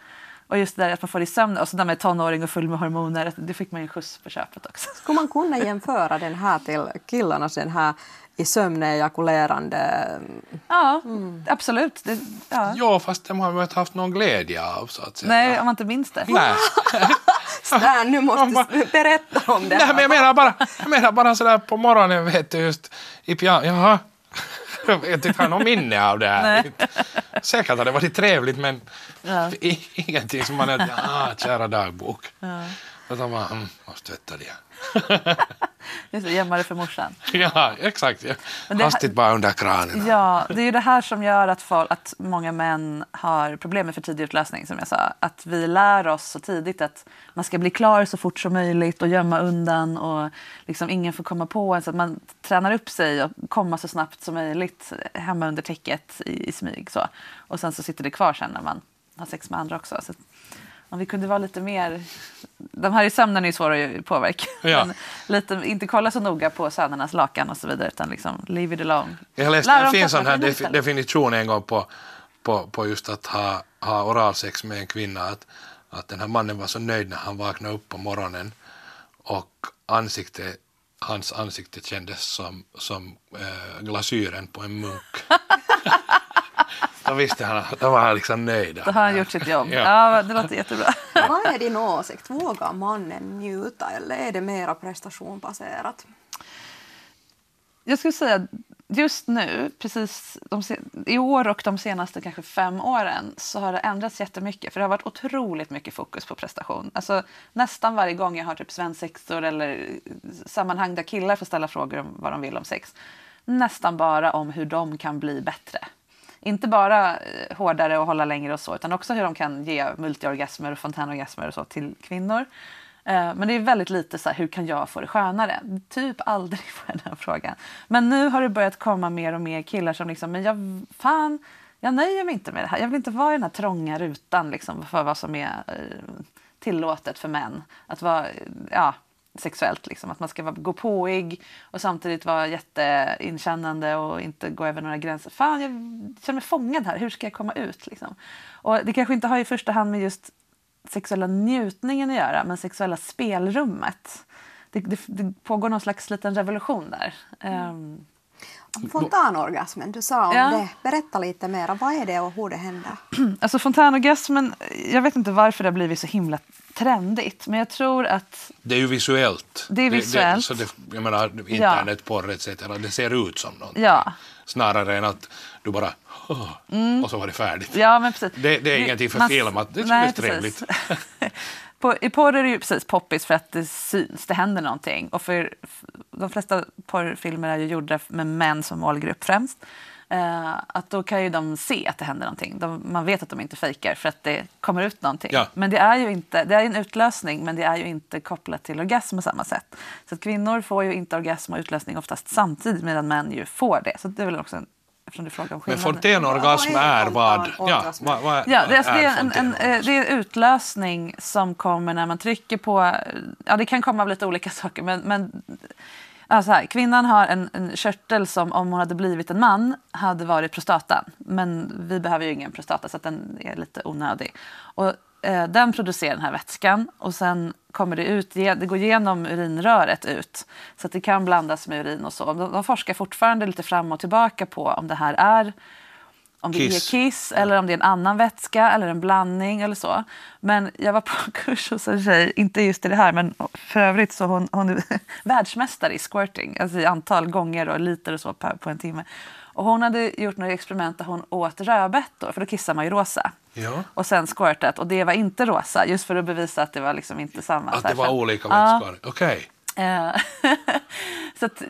och just det där att man får i sömn. Och så där med tonåring och full med hormoner. Det fick man ju en skjuts på köpet också. Skulle man kunna jämföra den här till killarnas den här... i sömne ejakulerande. Ja, mm. absolut. Det, ja. ja, fast de har inte haft någon glädje av så att säga. Nej, om man inte minns det. Nej. Stär, nu måste du berätta om det. Nej, men jag menar bara, jag menar bara sådär på morgonen vet du just i pian. Jaha. Jag tyckte han har minne av det här. Säkert hade det varit trevligt men ja. ingenting som man hade, ah, kära dagbok. Ja. Vänta man måste tvätta det. Just det, gömma det för morsan. Ja, exakt. Ja. Hastigt bara under kranen. Ja, det är ju det här som gör att, folk, att många män har problem med för tidig utlösning, som jag sa. Att vi lär oss så tidigt att man ska bli klar så fort som möjligt och gömma undan och liksom ingen får komma på en. Så att man tränar upp sig och komma så snabbt som möjligt hemma under täcket i, i smyg. Så. Och sen så sitter det kvar sen när man har sex med andra också. Så att, om vi kunde vara lite mer... De här i sömnen är ju svåra att påverka. Ja. Men lite, inte kolla så noga på sönernas lakan och så vidare, utan liksom leave it alone. Jag läste en fin sån här def- definition en gång på, på, på just att ha, ha oralsex med en kvinna. Att, att den här mannen var så nöjd när han vaknade upp på morgonen och ansikte, hans ansikte kändes som, som äh, glasyren på en munk. Då visste han att han var liksom nöjd. Då har han gjort sitt jobb. Ja, ja det låter jättebra. Vad är din åsikt? Vågar mannen njuta eller är det mera prestationbaserat? Jag skulle säga just nu, precis de se- i år och de senaste kanske fem åren så har det ändrats jättemycket. För det har varit otroligt mycket fokus på prestation. Alltså, nästan varje gång jag har typ svensexor eller sammanhang där killar får ställa frågor om vad de vill om sex. Nästan bara om hur de kan bli bättre. Inte bara hårdare och hålla längre och så, utan också hur de kan ge multiorgasmer och fontänorgasmer och så till kvinnor. Men det är väldigt lite så här, hur kan jag få det skönare? Typ aldrig får den här frågan. Men nu har det börjat komma mer och mer killar som liksom, men jag, fan, jag nöjer mig inte med det här. Jag vill inte vara i den här trånga rutan liksom, för vad som är tillåtet för män. Att vara, ja... sexuellt liksom, att man ska gå påig och samtidigt vara jätteinkännande och inte gå över några gränser. Fan, jag känner mig fångad här. Hur ska jag komma ut liksom? Och det kanske inte har i första hand med just sexuella njutningen att göra, men sexuella spelrummet. Det, det, det pågår någon slags liten revolution där. Mm. Um, Fontänorgasmen, du sa om ja. det. Berätta lite mer, vad är det och hur det händer? Alltså fontänorgasmen, jag vet inte varför det har blivit så himla trendigt, men jag tror att... Det är ju visuellt. Det är visuellt. Det, det, så det, jag menar, internetporr ja. et cetera, det ser ut som någonting. Ja. Snarare än att du bara... Oh, mm. Och så var det färdigt. Ja, men precis. Det, det är du, ingenting för man, filmat, det är trevligt. På, I porr är det ju precis poppis för att det syns, det händer någonting. Och för, för de flesta porrfilmer är ju gjorda med män som målgrupp främst. Eh, att då kan ju de se att det händer någonting. De, man vet att de inte fejkar för att det kommer ut någonting. Ja. Men det är ju inte, det är en utlösning, men det är ju inte kopplat till orgasm på samma sätt. Så att kvinnor får ju inte orgasm och utlösning oftast samtidigt, medan män ju får det. Så det är väl också en... Men fontänorgasm är vad? Ja, vad, vad ja, det, är, är en, en, en, det är utlösning som kommer när man trycker på... Ja, det kan komma av lite olika saker, men... men alltså här, kvinnan har en, en körtel som om hon hade blivit en man hade varit prostatan. Men vi behöver ju ingen prostata så att den är lite onödig. Och eh, den producerar den här vätskan och sen kommer det ut, det går genom urinröret ut så att det kan blandas med urin och så. De, de forskar fortfarande lite fram och tillbaka på om det här är om det kiss. är kiss eller om det är en annan vätska eller en blandning eller så. Men jag var på en kurs hos en tjej, inte just i det här men för övrigt, så hon, hon är världsmästare i squirting, alltså i antal gånger och liter och så på, på en timme. Och hon hade gjort några experiment där hon åt rödbetor, för då kissar man ju rosa. Ja. Och sen squirtat, och det var inte rosa, just för att bevisa att det var liksom inte samma. Att det var olika vätskor, ja. Okej. Okay. Så att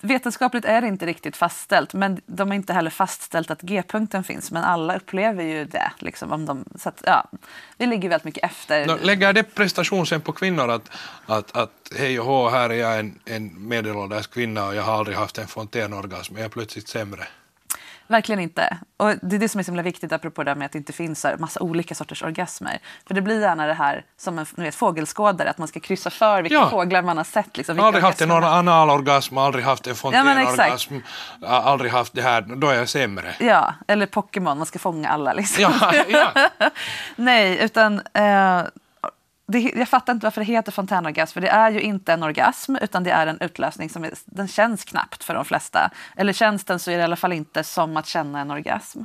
vetenskapligt är det inte riktigt fastställt, men de har inte heller fastställt att G-punkten finns, men alla upplever ju det. Liksom, om de, så att, ja, vi ligger väldigt mycket efter. Då lägger det prestation sen på kvinnor att, att, att hej och hå, här är jag en, en medelålders kvinna och jag har aldrig haft en fontänorgasm, men jag är plötsligt sämre. Verkligen inte. Och det är det som är så himla viktigt apropå det med att det inte finns en massa olika sorters orgasmer. För det blir gärna det här som en nu vet, fågelskådare, att man ska kryssa för vilka ja. fåglar man har sett. Liksom, aldrig haft en analorgasm, aldrig haft en fontänorgasm, ja, aldrig haft det här, då är jag sämre. Ja, eller Pokémon, man ska fånga alla liksom. Ja, ja. Nej, utan... Eh, Det, jag fattar inte varför det heter fontänorgasm, för det är ju inte en orgasm utan det är en utlösning som är, den känns knappt för de flesta, eller känns den så är det i alla fall inte som att känna en orgasm,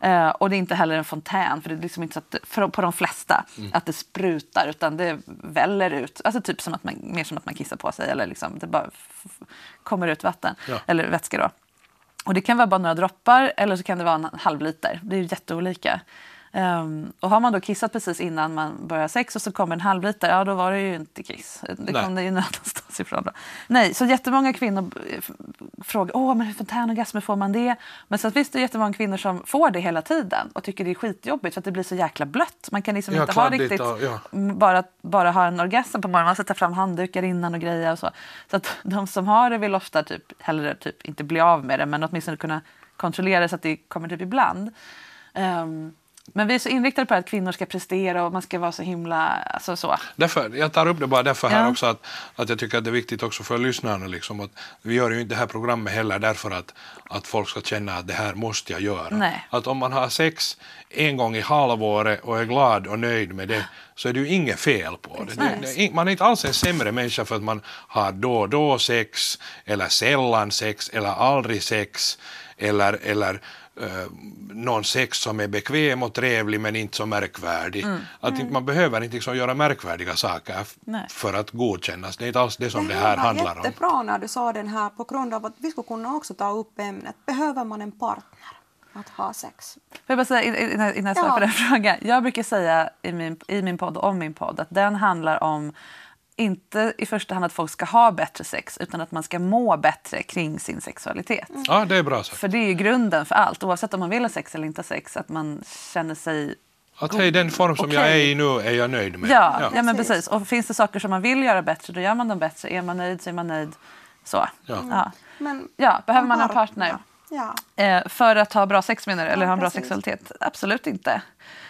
eh, och det är inte heller en fontän, för det är liksom inte så att, för, på de flesta mm. att det sprutar, utan det väller ut, alltså typ som att man, mer som att man kissar på sig eller liksom, det bara f- f- kommer ut vatten ja. eller vätska då, och det kan vara bara några droppar eller så kan det vara en halv liter, det är ju jätteolika. Um, och har man då kissat precis innan man börjar sex och så kommer en halvliter, ja då var det ju inte kiss. Det kom det ju någonstans ifrån då. Nej, så jättemånga kvinnor frågar, åh men hur fontänorgasmer får man det? Men så att, visst, det är jättemånga kvinnor som får det hela tiden och tycker det är skitjobbigt för att det blir så jäkla blött. Man kan liksom ja, inte ha riktigt, ja, ja. bara, bara ha en orgasm på morgonen, man ska ta fram handdukar innan och grejer och så. Så att de som har det vill ofta typ, hellre typ inte bli av med det, men åtminstone kunna kontrollera så att det kommer typ ibland. Um, Men vi är så inriktade på att kvinnor ska prestera och man ska vara så himla... Alltså så. Därför, jag tar upp det bara därför här ja. också att, att jag tycker att det är viktigt också för lyssnarna. Liksom, att vi gör ju inte det här programmet heller därför att, att folk ska känna att det här måste jag göra. Nej. Att om man har sex en gång i halvåret och är glad och nöjd med det så är det ju inget fel på det. Det, det man är inte alls en sämre människa för att man har då och då sex eller sällan sex eller aldrig sex eller... eller Uh, någon sex som är bekväm och trevlig men inte så märkvärdig. Mm. Att mm. man behöver inte liksom göra märkvärdiga saker f- för att godkännas. Det är inte alls det som det, det här handlar om. Det var jättebra när du sa den här på grund av att vi skulle kunna också ta upp ämnet. Behöver man en partner att ha sex? Jag bara säga innan, innan jag svarar ja. på den frågan. Jag brukar säga i min, i min podd och om min podd att den handlar om inte i första hand att folk ska ha bättre sex utan att man ska må bättre kring sin sexualitet. Mm. Ja, det är bra sagt. För det är ju grunden för allt, oavsett om man vill ha sex eller inte ha sex, att man känner sig... Att hej, den form som okay. jag är i nu är jag nöjd med. Ja, ja. ja men precis. Och finns det saker som man vill göra bättre, då gör man dem bättre. Är man nöjd så är man nöjd. Så. Ja. Mm. Ja. Men, ja, behöver man en partner? Ja. Eh, för att ha bra sex, menar du? Eller ja, ha en bra precis. sexualitet? Absolut inte.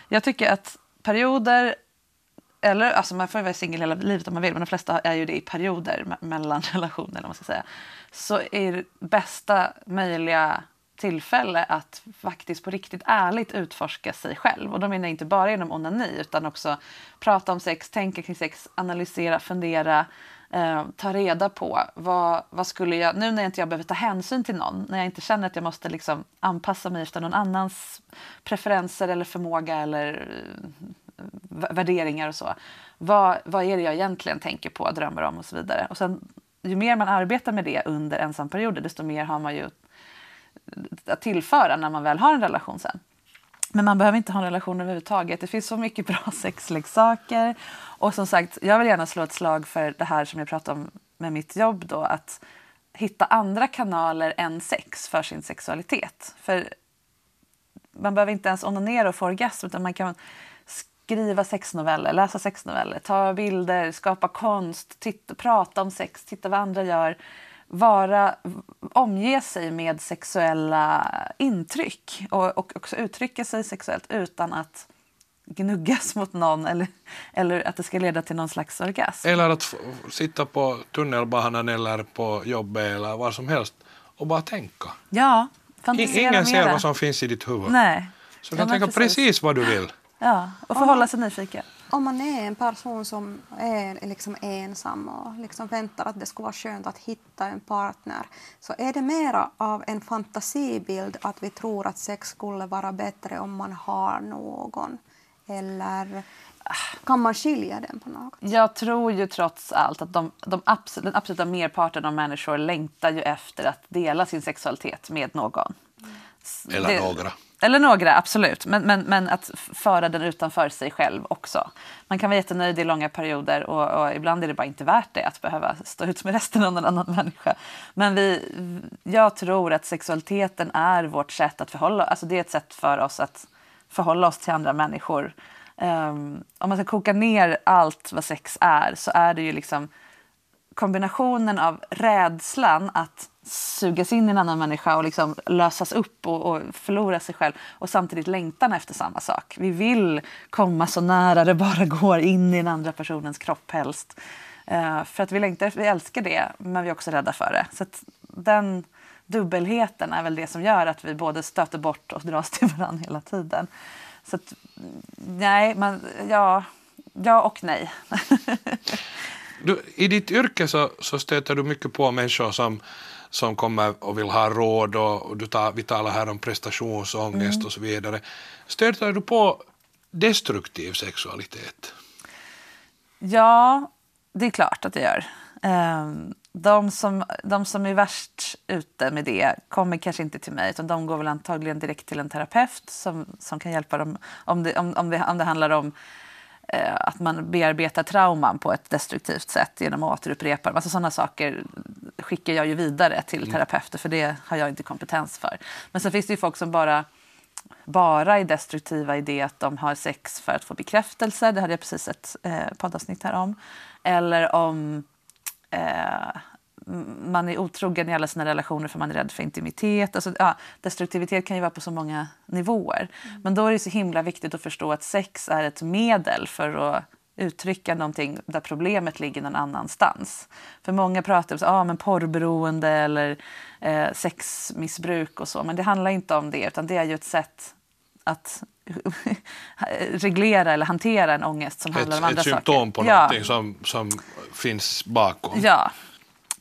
Jag tycker att perioder... Eller, alltså man får ju vara singel hela livet om man vill, men de flesta är ju det i perioder me- mellan relationer, eller man ska säga. Så är det bästa möjliga tillfälle att faktiskt på riktigt ärligt utforska sig själv. Och då menar jag inte bara genom onani, utan också prata om sex, tänka kring sex, analysera, fundera, eh, ta reda på vad, vad skulle jag, nu när jag inte jag behöver ta hänsyn till någon, när jag inte känner att jag måste liksom anpassa mig efter någon annans preferenser eller förmåga eller... värderingar och så. Vad, vad är det jag egentligen tänker på, drömmer om och så vidare. Och sen, ju mer man arbetar med det under ensamperioder, desto mer har man ju att tillföra när man väl har en relation sen. Men man behöver inte ha en relation överhuvudtaget. Det finns så mycket bra sexleksaker. Och som sagt, jag vill gärna slå ett slag för det här som jag pratade om med mitt jobb då, att hitta andra kanaler än sex för sin sexualitet. För man behöver inte ens onanera och få orgasm, utan man kan skriva sexnoveller, läsa sexnoveller, ta bilder, skapa konst, titta, prata om sex, titta vad andra gör, vara, omge sig med sexuella intryck och, och också uttrycka sig sexuellt utan att gnuggas mot någon eller, eller att det ska leda till någon slags orgasm. Eller att f- sitta på tunnelbanan eller på jobbet eller vad som helst och bara tänka. Ja, fantisera. Ingen ser vad som finns i ditt huvud. Nej. Så du kan ja, tänka precis. precis vad du vill. Ja, och förhålla sig nyfiken. Om man är en person som är liksom ensam och liksom väntar att det ska vara skönt att hitta en partner, så är det mera av en fantasibild att vi tror att sex skulle vara bättre om man har någon. Eller kan man skilja den på något? Jag tror ju trots allt att de, de absolut, den absoluta merparten av människor längtar ju efter att dela sin sexualitet med någon. Mm. Eller det, några. Eller några, absolut. Men, men, men att föra den utanför sig själv också. Man kan vara jättenöjd i långa perioder och, och ibland är det bara inte värt det att behöva stå ut med resten av någon annan människa. Men vi, jag tror att sexualiteten är vårt sätt att förhålla, alltså det är ett sätt för oss att förhålla oss till andra människor. Um, om man ska koka ner allt vad sex är, så är det ju liksom kombinationen av rädslan att sugas in i en annan människa och liksom lösas upp och, och förlora sig själv, och samtidigt längtan efter samma sak. Vi vill komma så nära det bara går in i den andra personens kropp helst. Uh, för att vi längtar, vi älskar det, men vi är också rädda för det. Så att den dubbelheten är väl det som gör att vi både stöter bort och dras till varandra hela tiden. Så att, nej, man, ja, ja och nej. Du, i ditt yrke så, så stöter du mycket på människor som, som kommer och vill ha råd, och, och du tar, vi talar här om prestationsångest mm. och så vidare. Stöter du på destruktiv sexualitet? Ja, det är klart att jag gör. Um, de som, de som är värst ute med det kommer kanske inte till mig, utan de går väl antagligen direkt till en terapeut som, som kan hjälpa dem om det, om, om det, om det handlar om eh, att man bearbetar trauman på ett destruktivt sätt genom att återupprepa. Alltså sådana saker skickar jag ju vidare till mm. terapeuter, för det har jag inte kompetens för. Men sen finns det ju folk som bara bara är destruktiva i det att de har sex för att få bekräftelse. Det hade jag precis ett eh, poddavsnitt här om. Eller om eh, man är otrogen i alla sina relationer för man är rädd för intimitet. Alltså, ja, destruktivitet kan ju vara på så många nivåer. Mm. Men då är det så himla viktigt att förstå att sex är ett medel för att uttrycka någonting där problemet ligger någon annanstans. För många pratar om så, ah, men porrberoende eller eh, sexmissbruk och så. Men det handlar inte om det, utan det är ju ett sätt att reglera eller hantera en ångest som ett, handlar om andra saker. Ett symptom på någonting ja. som, som finns bakom. Ja.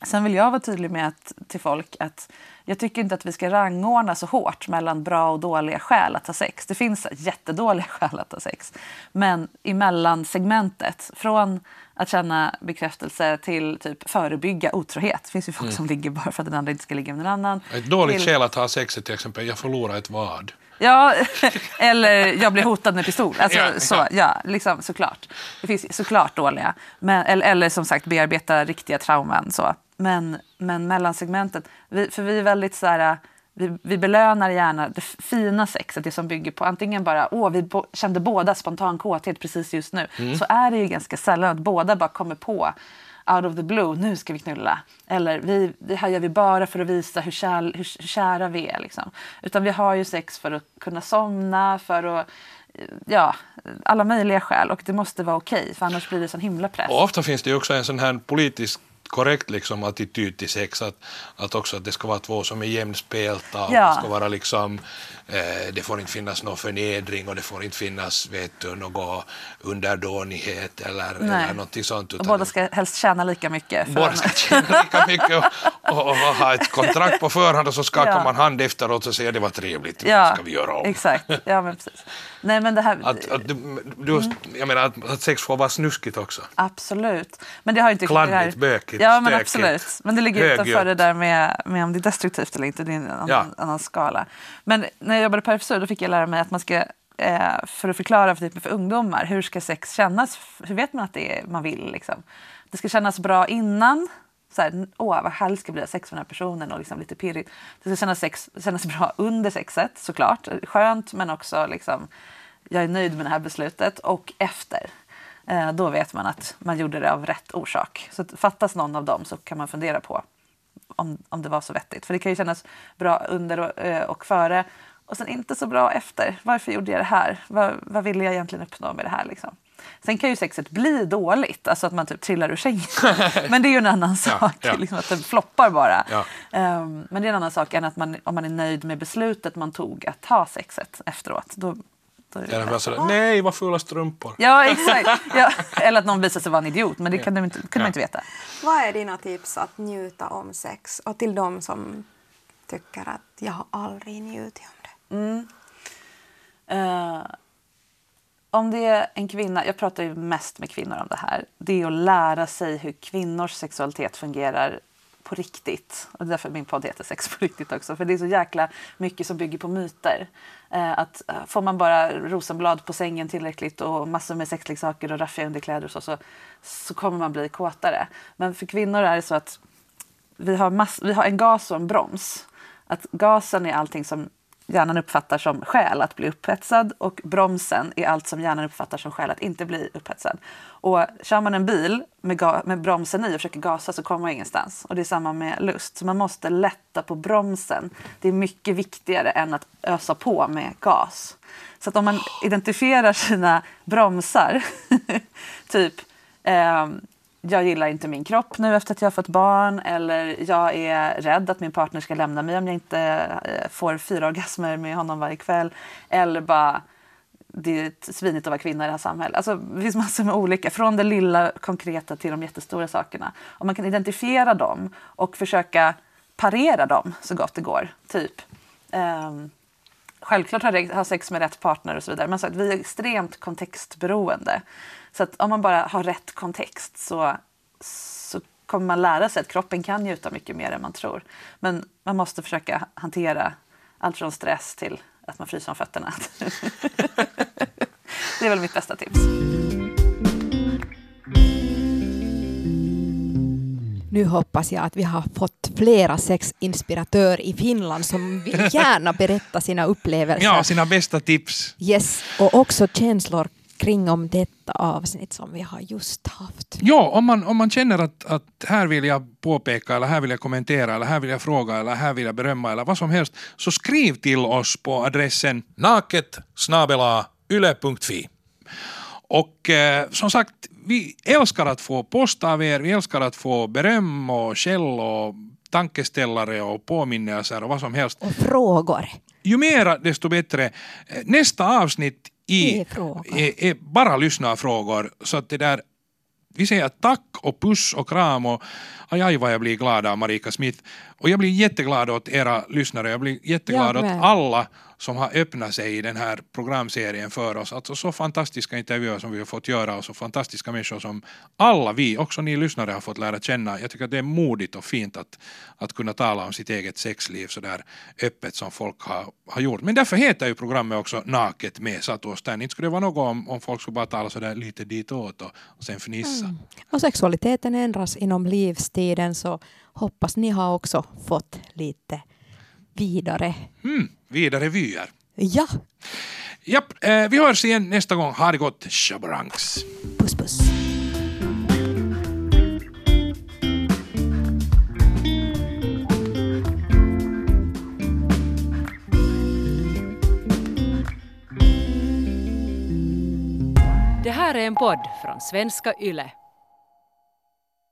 Sen vill jag vara tydlig med att, till folk att jag tycker inte att vi ska rangordna så hårt mellan bra och dåliga skäl att ha sex. Det finns jättedåliga skäl att ha sex. Men emellan segmentet, från att känna bekräftelse till typ förebygga otrohet. Det finns ju folk mm. som ligger bara för att den andra inte ska ligga med någon annan. Ett dåligt till... skäl att ha sex är till exempel, jag förlorar ett vad. Ja, eller jag blir hotad med pistol. Alltså, ja, så, ja. ja liksom, såklart. Det finns såklart dåliga. Men, eller, eller som sagt, bearbeta riktiga trauman. Så. Men, men mellansegmentet, vi, för vi är väldigt så här, vi, vi belönar gärna det fina sexet, det som bygger på antingen bara, åh vi bo, kände båda spontan kåthet precis just nu. Mm. Så är det ju ganska sällan att båda bara kommer på out of the blue, nu ska vi knulla. Eller vi, det här gör vi bara för att visa hur, kär, hur kära vi är. Liksom. Utan vi har ju sex för att kunna somna, för att ja, alla möjliga skäl. Och det måste vara okej, för annars blir det sån himla press. Och ofta finns det ju också en sån här politisk korrekt liksom attityd till sex, att, att också att det ska vara två som är jämspelta och ja. det ska vara liksom eh, det får inte finnas någon förnedring och det får inte finnas, vet du, någon underdånighet eller, eller någonting sånt. Utan och båda ska helst tjäna lika mycket. För båda en... ska tjäna lika mycket och, och, och ha ett kontrakt på förhand och så skakar ja. man hand efteråt och säger det var trevligt, ja. det ska vi göra om. Exakt, ja men precis. Nej, men det här... att, att, du, du, mm. jag menar att, att sex får vara snuskigt också. Absolut. Men det har ju inte... Kladdigt, bökigt. Ja, men absolut. Men det ligger utanför det där med, med om det är destruktivt eller inte. Det är en annan, ja. annan skala. Men när jag jobbade på F S U då fick jag lära mig att man ska, eh, för att förklara för, typ, för ungdomar, hur ska sex kännas? Hur vet man att det är, man vill? Liksom? Det ska kännas bra innan. Så här, åh, vad härligt ska bli sex med den här personen och liksom lite pirrigt. Det ska kännas, sex, kännas bra under sexet, såklart. Skönt, men också liksom, jag är nöjd med det här beslutet. Och efter. Då vet man att man gjorde det av rätt orsak. Så fattas någon av dem så kan man fundera på om, om det var så vettigt. För det kan ju kännas bra under och, och före och sen inte så bra efter. Varför gjorde jag det här? Vad, vad ville jag egentligen uppnå med det här? Liksom? Sen kan ju sexet bli dåligt. Alltså att man typ trillar ur sängen. Men det är ju en annan sak. Ja, ja. Liksom att det floppar bara. Ja. Um, men det är en annan sak än att man, om man är nöjd med beslutet man tog att ha sexet efteråt. Då Eller sådär, nej, vad fula strumpor. Ja, exakt. Ja. Eller att någon visar sig vara en idiot, men det kan de inte, kunde ja. man inte veta. Vad är dina tips att njuta om sex? Och till dem som tycker att jag har aldrig njutit om det. Mm. Uh, om det är en kvinna, jag pratar ju mest med kvinnor om det här. Det är att lära sig hur kvinnors sexualitet fungerar på riktigt. Och det är därför min podd heter Sex på riktigt också. För det är så jäkla mycket som bygger på myter. Eh, att får man bara rosenblad på sängen tillräckligt och massor med sexleksaker och raffiga underkläder och så, så, så kommer man bli kåtare. Men för kvinnor är det så att vi har, mass- vi har en gas och en broms. Att gasen är allting som hjärnan uppfattar som skäl att bli upphetsad, och bromsen är allt som hjärnan uppfattar som skäl att inte bli upphetsad. Och kör man en bil med, ga- med bromsen i och försöker gasa så kommer man ingenstans. Och det är samma med lust. Så man måste lätta på bromsen. Det är mycket viktigare än att ösa på med gas. Så att om man identifierar sina bromsar, typ eh, jag gillar inte min kropp nu efter att jag har fått barn, eller jag är rädd att min partner ska lämna mig om jag inte får fyra orgasmer med honom varje kväll, eller bara det är svinigt att vara kvinna i det här samhället. Alltså, det finns massor med olika, från det lilla konkreta till de jättestora sakerna. Om man kan identifiera dem och försöka parera dem så gott det går, typ um, självklart ha sex med rätt partner och så vidare, men så att vi är extremt kontextberoende. Så att om man bara har rätt kontext så, så kommer man lära sig att kroppen kan njuta mycket mer än man tror. Men man måste försöka hantera allt från stress till att man fryser om fötterna. Det är väl mitt bästa tips. Nu hoppas jag att vi har fått flera sexinspiratörer i Finland som vill gärna berätta sina upplevelser. Ja, sina bästa tips. Yes, och också känslor kring om detta avsnitt som vi har just haft. Ja, om man, om man känner att, att här vill jag påpeka, eller här vill jag kommentera, eller här vill jag fråga, eller här vill jag berömma, eller vad som helst, så skriv till oss på adressen naket snabel-a yle punkt fi. Och eh, som sagt, vi älskar att få post av er, vi älskar att få beröm och käll och tankeställare och påminnelser och vad som helst. Och frågor. Ju mera, desto bättre. Nästa avsnitt i, är, är, är bara lyssnarfrågor. Så att det där, vi säger tack och puss och kram och aj, aj vad jag blir glad av Marika Smith. Och jag blir jätteglad åt era lyssnare, jag blir jätteglad jag åt alla som har öppnat sig i den här programserien för oss. Alltså så fantastiska intervjuer som vi har fått göra och så fantastiska människor som alla vi, också ni lyssnare, har fått lära känna. Jag tycker att det är modigt och fint att, att kunna tala om sitt eget sexliv så där öppet som folk har, har gjort. Men därför heter ju programmet också Naket med Satu och Stan. Inte skulle det vara något om, om folk skulle bara tala så där lite ditåt och, och sen fnissa. Mm. Och sexualiteten ändras inom livstiden, så hoppas ni har också fått lite vidare. Mm, vidare vyer. Ja. Japp, eh, vi hörs igen nästa gång. Ha det gott. Tjabrangs. Puss, puss. Det här är en podd från Svenska Yle.